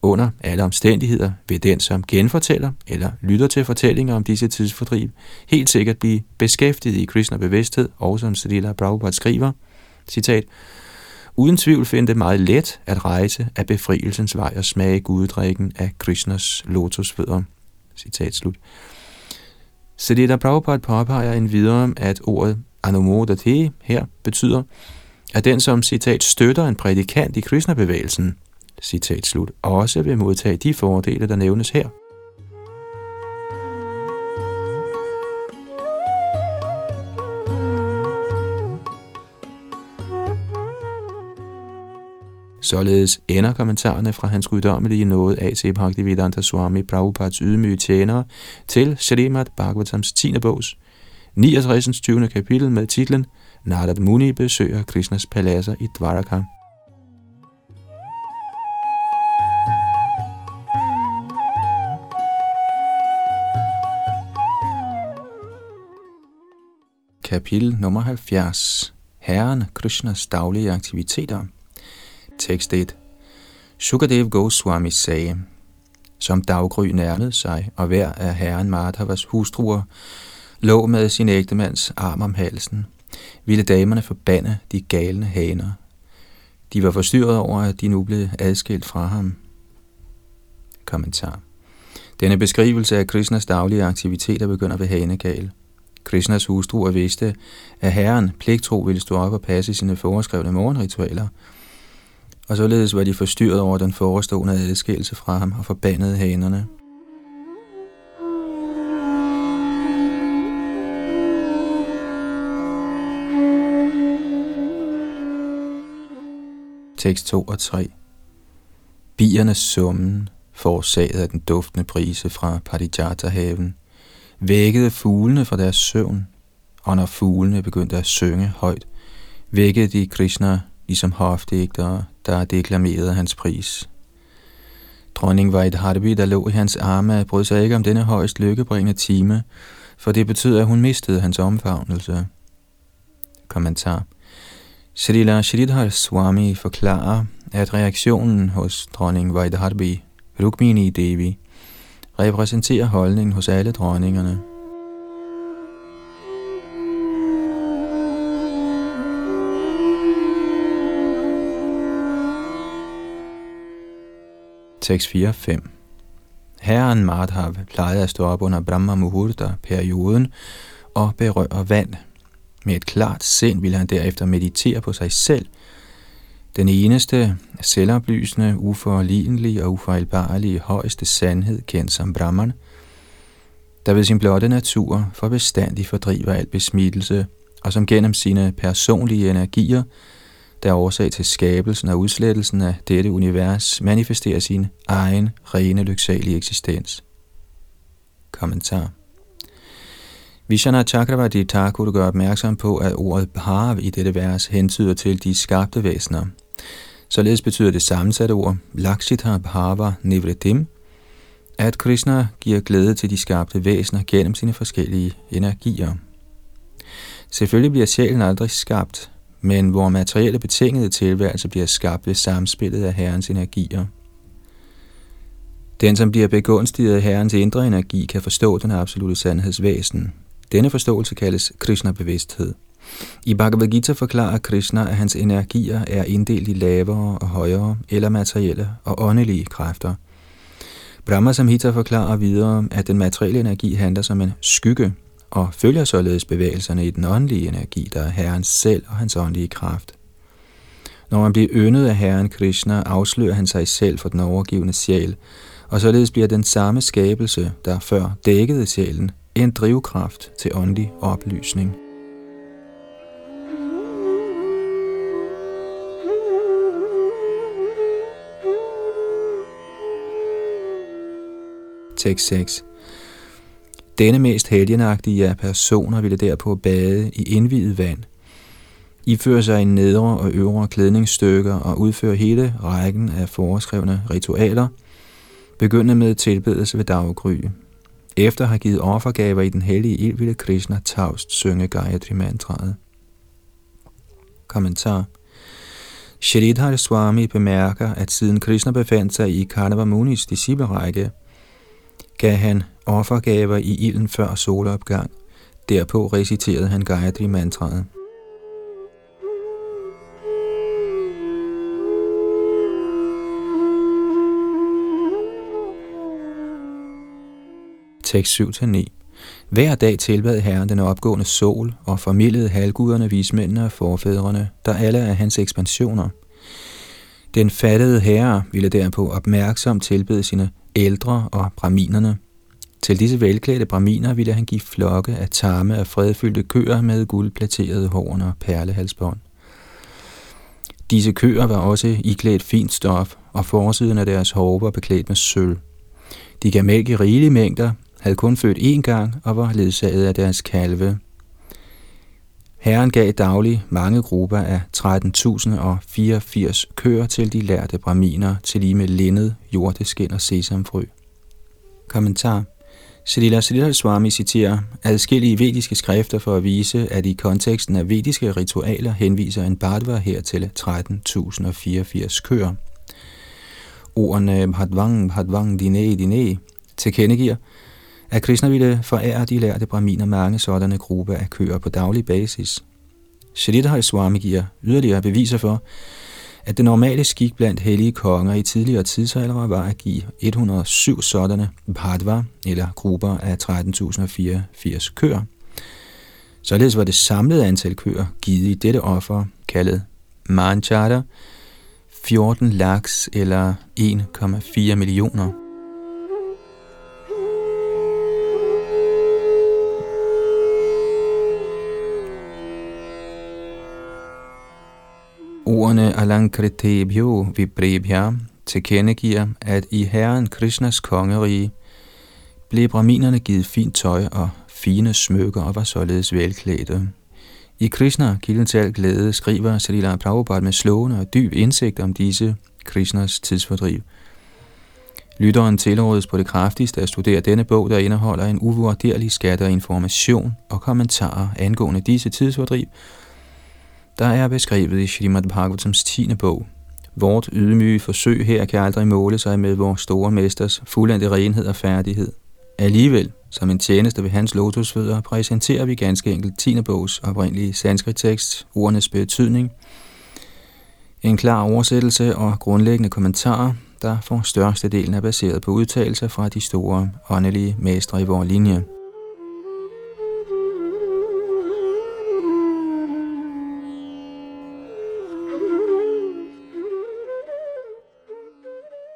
Under alle omstændigheder vil den, som genfortæller eller lytter til fortællinger om disse tidsfordriv, helt sikkert blive beskæftiget i Krishna bevidsthed, og som Sridhar Prabhupada skriver, citat, uden tvivl finder det meget let at rejse af befrielsens vej og smage guddrikken af Krishnas lotusfødder. Citat slut. Sridhar Prabhupada påpeger endvidere, at ordet anumodati her betyder, at den, som citat støtter en prædikant i Krishna-bevægelsen, citat slut, også vil modtage de fordele, der nævnes her. Således ender kommentarerne fra hans guddommelige nåde A C Bhaktivedanta Swami Prabhupads ydmyge tjenere til Srimad Bhagavatams tiende bogs niogtres tyvende kapitel med titlen Narad Muni besøger Krishnas paladser i Dvaraka. Kapitel nummer halvfjerds. Herren Krishnas daglige aktiviteter. Tekst et. Sukadev Goswami sagde, som daggry nærmede sig, og hver af herren Madhavas hustruer lå med sin ægtemands arm om halsen, ville damerne forbande de galne haner. De var forstyrret over, at de nu blev adskilt fra ham. Kommentar. Denne beskrivelse af Krishnas daglige aktiviteter begynder ved hanegal. Krishnas hustruer vidste, at herren pligtro ville stå op og passe sine foreskrevne morgenritualer, og således var de forstyrret over den forestående adskillelse fra ham og forbandede hanerne. Tekst to og tre. Biernes summen, forårsaget af den duftende brise fra Parijata-haven, vækkede fuglene fra deres søvn, og når fuglene begyndte at synge højt, vækkede de Krishna ligesom hofdigtere, der deklamerede hans pris. Dronning Vaidarbhi, der lå i hans arme, brød sig ikke om denne højst lykkebringende time, for det betød, at hun mistede hans omfavnelse. Kommentar. Shrila Sridhar Swami forklarer, at reaktionen hos dronning Vaidarbhi, Rukmini Devi, repræsenterer holdningen hos alle dronningerne. Tekst fire og fem. Herren Madhav plejede at stå op under Brahma Muhurta-perioden og berøre vand. Med et klart sind ville han derefter meditere på sig selv, den eneste selvoplysende, uforlignelige og ufejlbarlige højeste sandhed kendt som Brahman, der ved sin blotte natur for bestandig fordriver al besmittelse, og som gennem sine personlige energier, der er årsag til skabelsen og udslettelsen af dette univers, manifesterer sin egen rene lyksalige eksistens. Kommentar. Vishana Chakravati Thakur gør opmærksom på, at ordet bhav i dette vers hentyder til de skabte væsener. Således betyder det sammensatte ord lakshita bhava nivritim, at Krishna giver glæde til de skabte væsener gennem sine forskellige energier. Selvfølgelig bliver sjælen aldrig skabt, men hvor materielle betingede tilværelse bliver skabt ved samspillet af herrens energier. Den, som bliver begunstiget af herrens indre energi, kan forstå den absolute sandhedsvæsen. Denne forståelse kaldes Krishna-bevidsthed. I Bhagavad Gita forklarer Krishna, at hans energier er inddelt i lavere og højere eller materielle og åndelige kræfter. Brahma Samhita forklarer videre, at den materielle energi handler som en skygge og følger således bevægelserne i den åndelige energi, der er herren selv og hans åndelige kraft. Når man bliver yndet af Herren Krishna, afslører han sig selv for den overgivende sjæl, og således bliver den samme skabelse, der før dækkede sjælen, en drivkraft til åndelig oplysning. Tekst seks. Denne mest helgenagtige af personer ville derpå bade i indviet vand. I fører sig i nedre og øvre klædningsstykker og udfører hele rækken af foreskrevne ritualer, begyndende med tilbedelse ved daggry. Efter har givet offergaver i den hellige ild, ville Krishna tavst synge Gayatri mantraet. Kommentar. Sridhara Swami bemærker, at siden Krishna befandt sig i Narad Munis disciplerække, gav han offergaver i ilden før solopgang. Derpå reciterede han Gayatri mantraet. Tekst syv til ni. Hver dag tilbad Herren den opgående sol og formildede halvguderne, vismændene og forfædrene, der alle er hans ekspansioner. Den fattede herre ville derpå opmærksomt tilbede sine ældre og brahminerne. Til disse velklædte brahminer ville han give flokke af tamme og fredfyldte køer med guldplaterede horn og perlehalsbånd. Disse køer var også iklædt fint stof, og forsiden af deres hove var beklædt med sølv. De gav mælk i rigelige mængder, havde kun født én gang og var ledsaget af deres kalve. Herren gav daglig mange grupper af tretten tusind fireogfirs køer til de lærte brahminer, til lige med linned, jordeskin og sesamfrø. Kommentar. Shrila Sridhar Swami citerer adskillige vediske skrifter for at vise, at i konteksten af vediske ritualer henviser en bhadva her til tretten tusind fireogfirs køer. Ordene bhadvang, bhadvang, dine, dine tilkendegiver, at Krishna ville forære de lærte brahminer mange sådanne grupper af køer på daglig basis. Sridhar Swami giver yderligere beviser for, at det normale skik blandt hellige konger i tidligere tidsaldre var at give et hundrede og syv sådanne bhadva, eller grupper af tretten tusind fireogfirs køer. Således var det samlede antal køer givet i dette offer, kaldet manchada, fjorten laks eller en komma fire millioner. Ordene alankritebhyo vibrebhya tilkendegiver, at i Herren Krishnas kongerige blev brahminerne givet fint tøj og fine smykker og var således velklædte. I Krishna, kilden til al glæde, skriver Srila Prabhupada med slående og dyb indsigt om disse Krishnas tidsfordriv. Lytteren tilrådes på det kraftigste at studere denne bog, der indeholder en uvurderlig skat af information og kommentarer angående disse tidsfordriv, der er beskrevet i Srimad Bhagavatams tiende bog. Vort ydmyge forsøg her kan aldrig måle sig med vores store mesters fuldendte renhed og færdighed. Alligevel, som en tjeneste ved hans lotusfødder, præsenterer vi ganske enkelt tiende bogs oprindelige sanskrittekst, ordenes betydning, en klar oversættelse og grundlæggende kommentarer, der for størstedelen er baseret på udtalelser fra de store åndelige mestre i vores linje.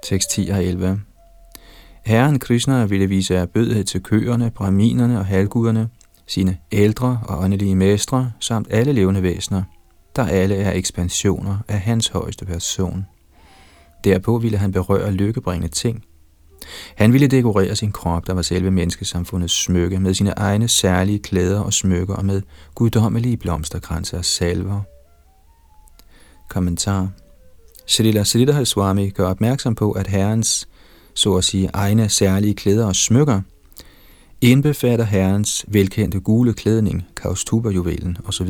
Tekst ti og elleve. Herren Krishna ville vise erbødighed til køerne, brahminerne og halvguderne, sine ældre og åndelige mestre, samt alle levende væsener, der alle er ekspansioner af hans højeste person. Derpå ville han berøre lykkebringende ting. Han ville dekorere sin krop, der var selve menneskesamfundets smykke, med sine egne særlige klæder og smykker og med guddommelige blomsterkranser og salver. Kommentar. Shrila Sridhar Swami gør opmærksom på, at herrens, så at sige, egne særlige klæder og smykker, indbefatter herrens velkendte gule klædning, kaustuba-juvelen osv.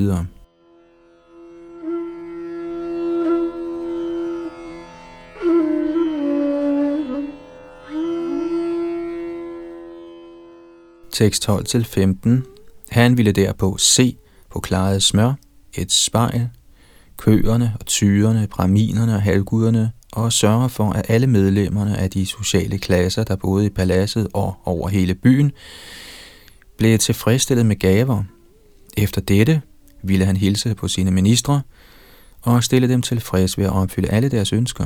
Tekst tolv til femten. Han ville derpå se på klaret smør, et spejl, køerne og tyrerne, brahminerne og halvguderne, og sørger for, at alle medlemmerne af de sociale klasser, der boede i paladset og over hele byen, blev tilfredsstillet med gaver. Efter dette ville han hilse på sine ministre og stille dem tilfreds ved at opfylde alle deres ønsker.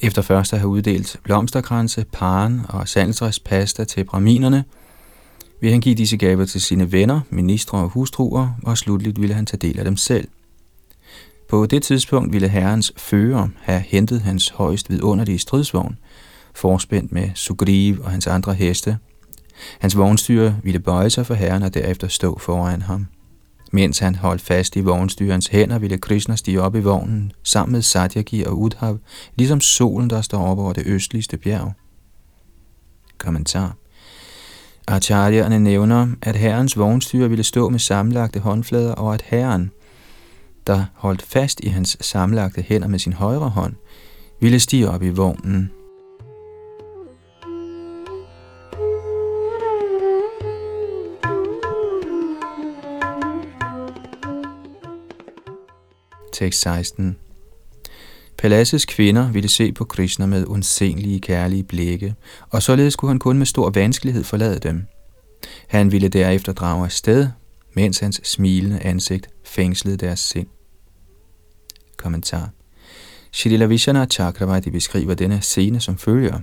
Efter først at have uddelt blomsterkranse, paren og sandstrespasta til brahminerne, ville han give disse gaver til sine venner, ministre og hustruer, og slutligt ville han tage del af dem selv. På det tidspunkt ville herrens fører have hentet hans højst vidunderlige stridsvogn, forspændt med Sugriv og hans andre heste. Hans vognstyre ville bøje sig for herren og derefter stå foran ham. Mens han holdt fast i vognstyrens hænder, ville Krishna stige op i vognen sammen med Satyaki og Uddhava, ligesom solen, der står op over det østligste bjerg. Kommentar. Acharyerne nævner, at herrens vognstyre ville stå med sammenlagte håndflader, og at herren, der holdt fast i hans sammenlagte hænder med sin højre hånd, ville stige op i vognen. Tekst seksten. Paladsets kvinder ville se på Krishna med undsenlige kærlige blikke, og således kunne han kun med stor vanskelighed forlade dem. Han ville derefter drage afsted, mens hans smilende ansigt fængslede deres sind. Kommentar. Shrila Vishana Chakravai beskriver denne scene som følger.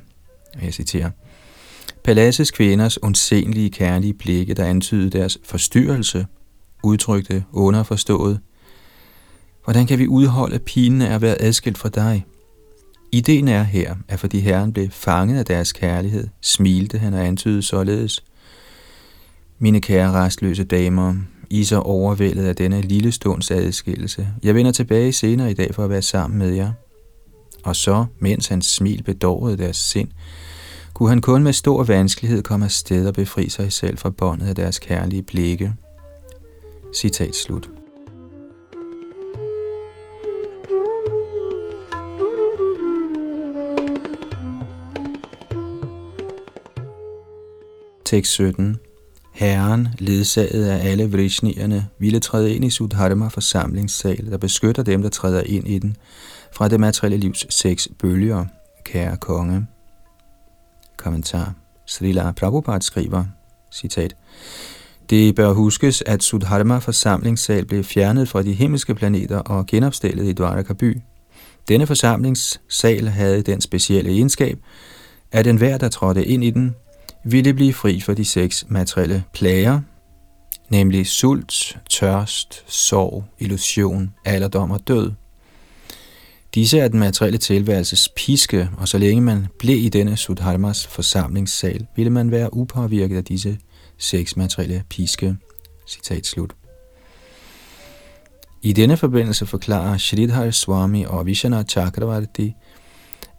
Jeg citerer. Paladsets kvinders undsenlige kærlige blikke, der antydede deres forstyrrelse, udtrykte underforstået: hvordan kan vi udholde pinen af at være adskilt fra dig? Ideen er her, at fordi herren blev fanget af deres kærlighed, smilte han og antydede således: mine kære rastløse damer, I så overvældet af denne lille stunds adskillelse. Jeg vender tilbage senere i dag for at være sammen med jer. Og så, mens hans smil bedårede deres sind, kunne han kun med stor vanskelighed komme afsted og befri sig selv fra båndet af deres kærlige blikke. Citat slut. Tekst sytten. Herren, ledsaget af alle vrishnierne, ville træde ind i Sudharma forsamlingssal, der beskytter dem, der træder ind i den, fra det materielle livs seks bølger, kære konge. Kommentar. Srila Prabhupada skriver, citat, det bør huskes, at Sudharma forsamlingssal blev fjernet fra de himmelske planeter og genopstillet i Dvaraka by. Denne forsamlingssal havde den specielle egenskab, at enhver, der trådte ind i den, ville blive fri for de seks materielle plager, nemlig sult, tørst, sorg, illusion, alderdom og død. Disse er den materielle tilværelses piske, og så længe man blev i denne Sudharmas forsamlingssal, ville man være upåvirket af disse seks materielle piske. Citat slut. I denne forbindelse forklarer Sridhar Swami og Vishana Chakravarti,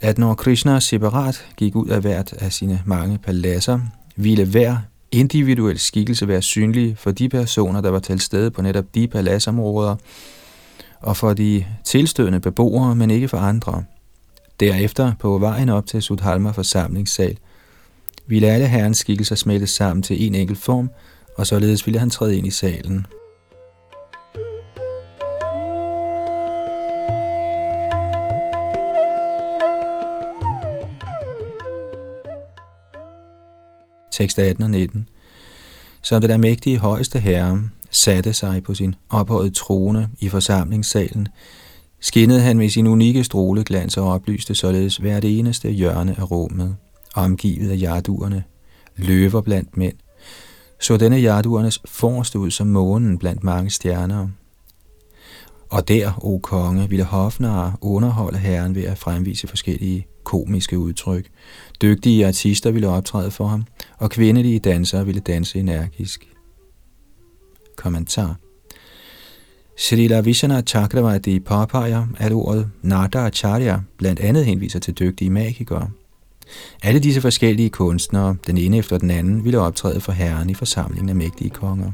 at når Krishna separat gik ud af hvert af sine mange paladser, ville hver individuel skikkelse være synlig for de personer, der var til stede på netop de paladsområder, og for de tilstødende beboere, men ikke for andre. Derefter, på vejen op til Sudharma forsamlingssal, ville alle herrens skikkelser smelte sammen til en enkelt form, og således ville han træde ind i salen. Tekst atten og nitten. Så den der mægtige højeste herre satte sig på sin ophøjede trone i forsamlingssalen, skinnede han med sin unikke stråleglans og oplyste således hvert eneste hjørne af rummet, omgivet af jaduerne, løver blandt mænd. Så denne jaduernes forreste ud som månen blandt mange stjerner. Og der, o konge, ville hofnare underholde herren ved at fremvise forskellige komiske udtryk. Dygtige artister ville optræde for ham, og kvindelige dansere ville danse energisk. Kommentar. Srila Vishana Chakravati påpeger, at ordet Narad Acharya blandt andet henviser til dygtige magikere. Alle disse forskellige kunstnere, den ene efter den anden, ville optræde for herren i forsamlingen af mægtige konger.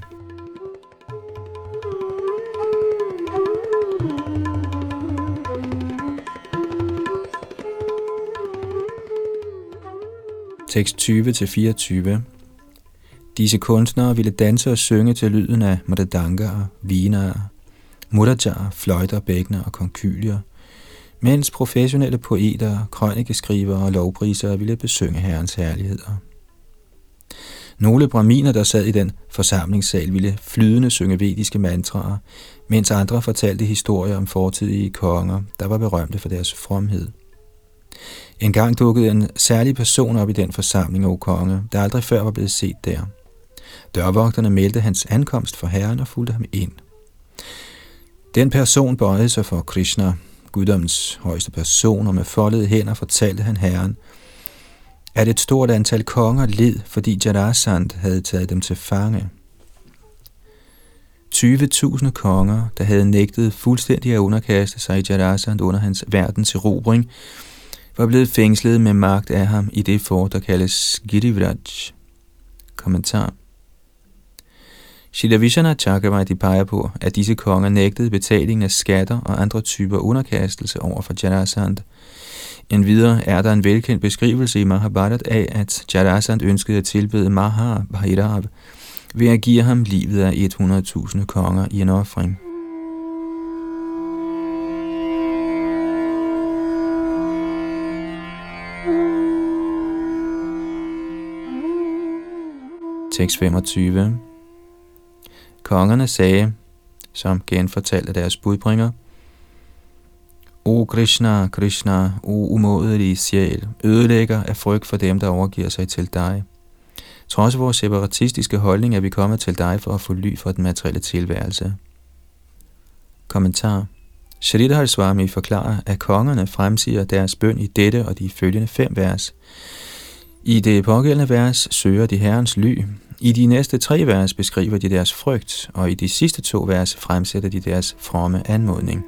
Tekst tyve til fireogtyve. Disse kunstnere ville danse og synge til lyden af mridangere, vinaer, mudajarer, fløjter, bækkener og konkylier, mens professionelle poeter, krønikeskrivere og lovprisere ville besynge herrens herligheder. Nogle braminer, der sad i den forsamlingssal, ville flydende synge vediske mantraer, mens andre fortalte historier om fortidige konger, der var berømte for deres fromhed. En gang dukkede en særlig person op i den forsamling af konge, der aldrig før var blevet set der. Dørvogterne meldte hans ankomst for herren og fulgte ham ind. Den person bøjede sig for Krishna, guddommens højeste person, og med foldede hænder fortalte han herren, at et stort antal konger led, fordi Jarasandha havde taget dem til fange. tyve tusind konger, der havde nægtet fuldstændig at underkaste sig i Jarasandha under hans verdens erobring, var blevet fængslet med magt af ham i det fort, der kaldes Girivraj. Kommentar. Shila Vishana Chakravai peger på, at disse konger nægtede betalingen af skatter og andre typer underkastelse over for Jarasandha. Endvidere er der en velkendt beskrivelse i Mahabharat af, at Jarasandha ønskede at tilbede Mahabhairav ved at give ham livet af hundrede tusind konger i en offring. Tekst femogtyve. Kongerne sagde, som genfortalte deres budbringer, O Krishna, Krishna, o umådelige sjæl, ødelægger af frygt for dem, der overgiver sig til dig. Trods vores separatistiske holdning er vi kommet til dig for at få ly for den materielle tilværelse. Kommentar. Sridhara Swami forklarer, at kongerne fremsiger deres bøn i dette og de følgende fem vers. I det pågældende vers søger de herrens ly. I de næste tre vers beskriver de deres frygt, og i de sidste to vers fremsætter de deres fromme anmodning.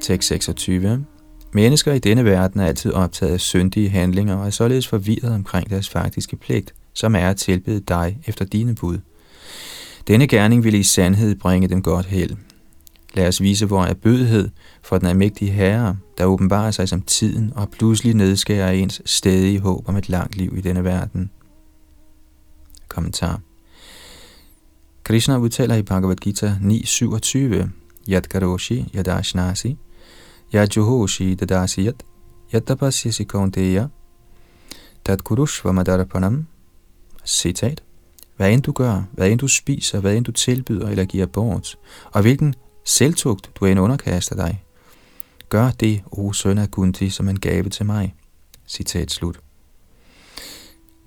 Tekst seksogtyve. Mennesker i denne verden er altid optaget af syndige handlinger og er således forvirret omkring deres faktiske pligt, som er at tilbede dig efter dine bud. Denne gerning vil i sandhed bringe dem godt held. Lad os vise vor erbødighed for den almægtige herre, der åbenbarer sig som tiden og pludselig nedskærer ens stædige håb om et langt liv i denne verden. Kommentar. Krishna udtaler i Bhagavad Gita ni syvogtyve, Yadkaroshi yadashnasi, yadjohoshi dadasiyat, yaddapasyasi kaunteya, tadkurushva madarapanam. Citat. Hvad end du gør, hvad end du spiser, hvad end du tilbyder eller giver bort, og hvilken selvtugt du end underkaster dig, gør det, o søn af Kunti, som en gave til mig. Citat slut.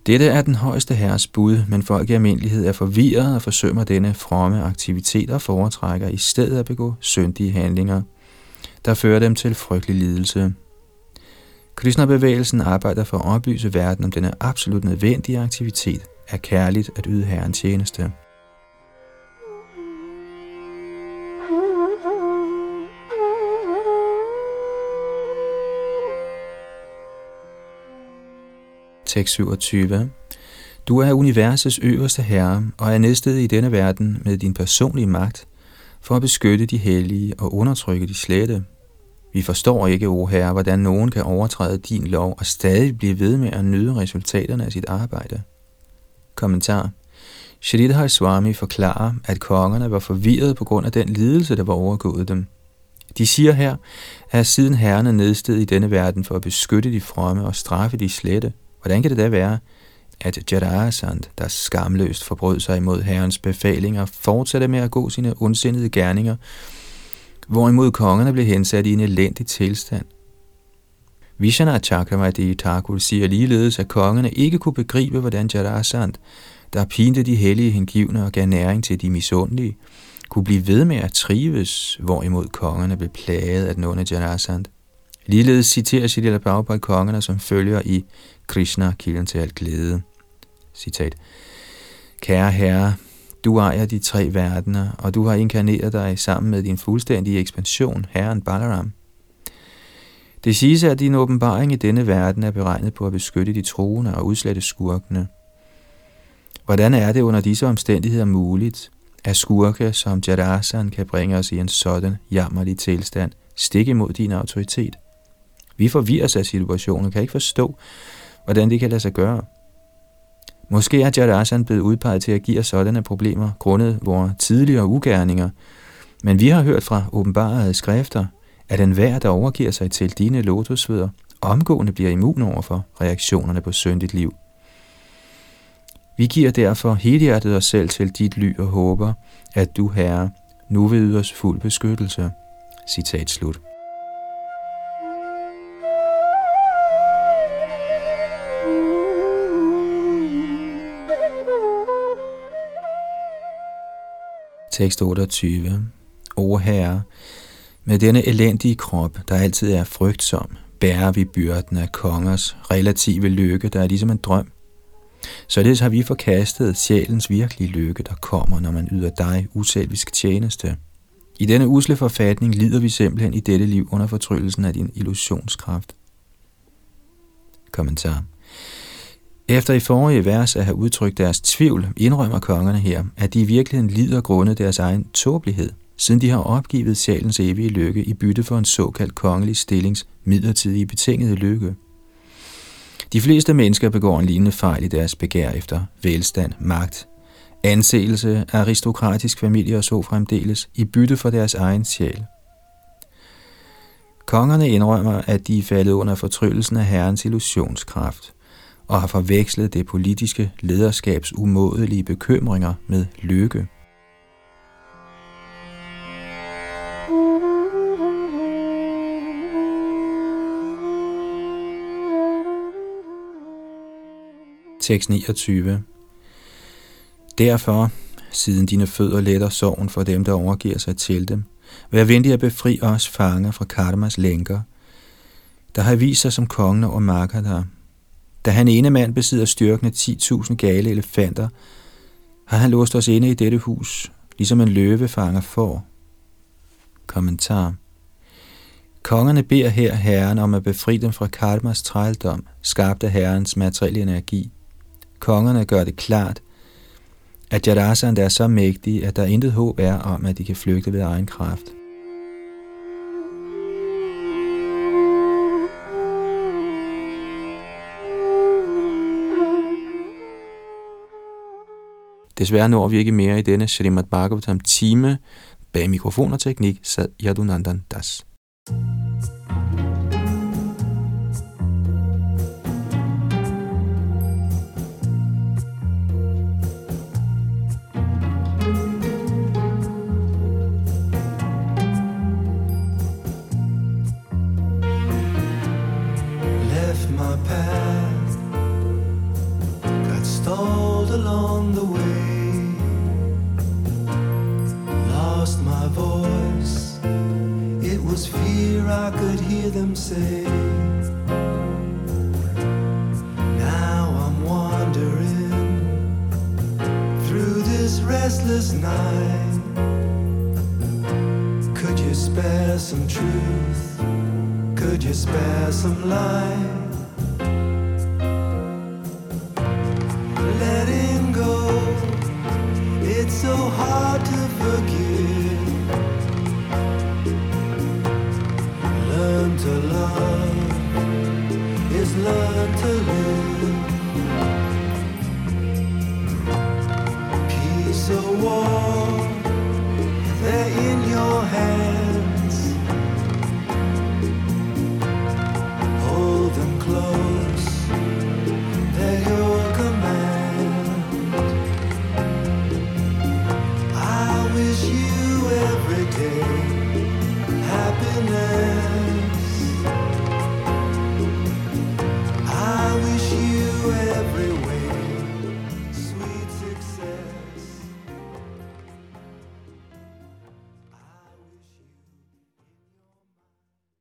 Dette er den højeste herres bud, men folk i almindelighed er forvirret og forsømmer denne fromme aktivitet og foretrækker i stedet at begå syndige handlinger, der fører dem til frygtelig lidelse. Krishna-bevægelsen arbejder for at oplyse verden om denne absolut nødvendige aktivitet, er kærligt at yde herren tjeneste. Tekst syvogtyve. Du er universets øverste herre og er nedstedet i denne verden med din personlige magt for at beskytte de hellige og undertrykke de slette. Vi forstår ikke, o herre, hvordan nogen kan overtræde din lov og stadig blive ved med at nyde resultaterne af sit arbejde. Kommentar. Sridhar Swami forklarer, at kongerne var forvirrede på grund af den lidelse, der var overgået dem. De siger her, at siden herrerne nedsted i denne verden for at beskytte de fromme og straffe de slette, hvordan kan det da være, at Jarasandha, der skamløst forbrød sig imod herrens befalinger, fortsatte med at gå sine ondsindede gerninger, hvorimod kongerne blev hensat i en elendig tilstand? Vishana Chakravai Thakur siger ligeledes, at kongerne ikke kunne begribe, hvordan Jarasandha, der pinte de hellige hengivne og gav næring til de misundelige, kunne blive ved med at trives, hvorimod kongerne blev plaget af den onde Jarasandha. Ligeledes citerer Shrila Prabhupada kongerne, som følger i Krishna, kilden til alt glæde. Citat. Kære herre, du ejer de tre verdener, og du har inkarneret dig sammen med din fuldstændige ekspansion, herren Balaram. Det siges, at din åbenbaring i denne verden er beregnet på at beskytte de troende og udslette skurkene. Hvordan er det under disse omstændigheder muligt, at skurke som Jarasandha kan bringe os i en sådan jammerlig tilstand, stik imod din autoritet? Vi forvirres af situationen og kan ikke forstå, hvordan det kan lade sig gøre. Måske er Jarasandha blevet udpeget til at give os sådanne problemer grundet vores tidligere ugerninger, Men vi har hørt fra åbenbarede skrifter, at enhver, der overgiver sig til dine lotusfødder, omgående bliver immun over for reaktionerne på syndigt liv. Vi giver derfor helhjertet os selv til dit ly og håber, at du, Herre, nu vil yde os fuld beskyttelse. Citat slut. Tekst otteogtyve. O Herre, med denne elendige krop, der altid er frygtsom, bærer vi byrden af kongers relative lykke, der er ligesom en drøm. Således har vi forkastet sjælens virkelige lykke, der kommer, når man yder dig uselvisk tjeneste. I denne usle forfatning lider vi simpelthen i dette liv under fortryllelsen af din illusionskraft. Kommentar. Efter i forrige vers at have udtrykt deres tvivl, indrømmer kongerne her, at de i virkeligheden lider grundet deres egen tåbelighed, siden de har opgivet sjælens evige lykke i bytte for en såkaldt kongelig stillings midlertidige betingede lykke. De fleste mennesker begår en lignende fejl i deres begær efter velstand, magt, anseelse, aristokratisk familie og så fremdeles i bytte for deres egen sjæl. Kongerne indrømmer, at de er faldet under fortryllelsen af Herrens illusionskraft og har forvekslet det politiske lederskabs umådelige bekymringer med lykke. Tekst niogtyve. Derfor, siden dine fødder letter sorgen for dem, der overgiver sig til dem, vær venlig at befri os fanger fra karmas lænker, der har vist sig som kongen over Magadha. Da han ene mand besidder styrken af ti tusind gale elefanter, har han låst os inde i dette hus, ligesom en løvefanger får. Kommentar. Kongerne beder her Herren om at befri dem fra karmas trældom, skabt af Herrens materielle energi. Kongerne gør det klart, at Jarasandha er så mægtige, at der intet håb er om, at de kan flygte ved egen kraft. Desværre når vi ikke mere i denne Srimad Bhagavatam time. Bag mikrofon og teknik sad Yadunandan Das. Love is love.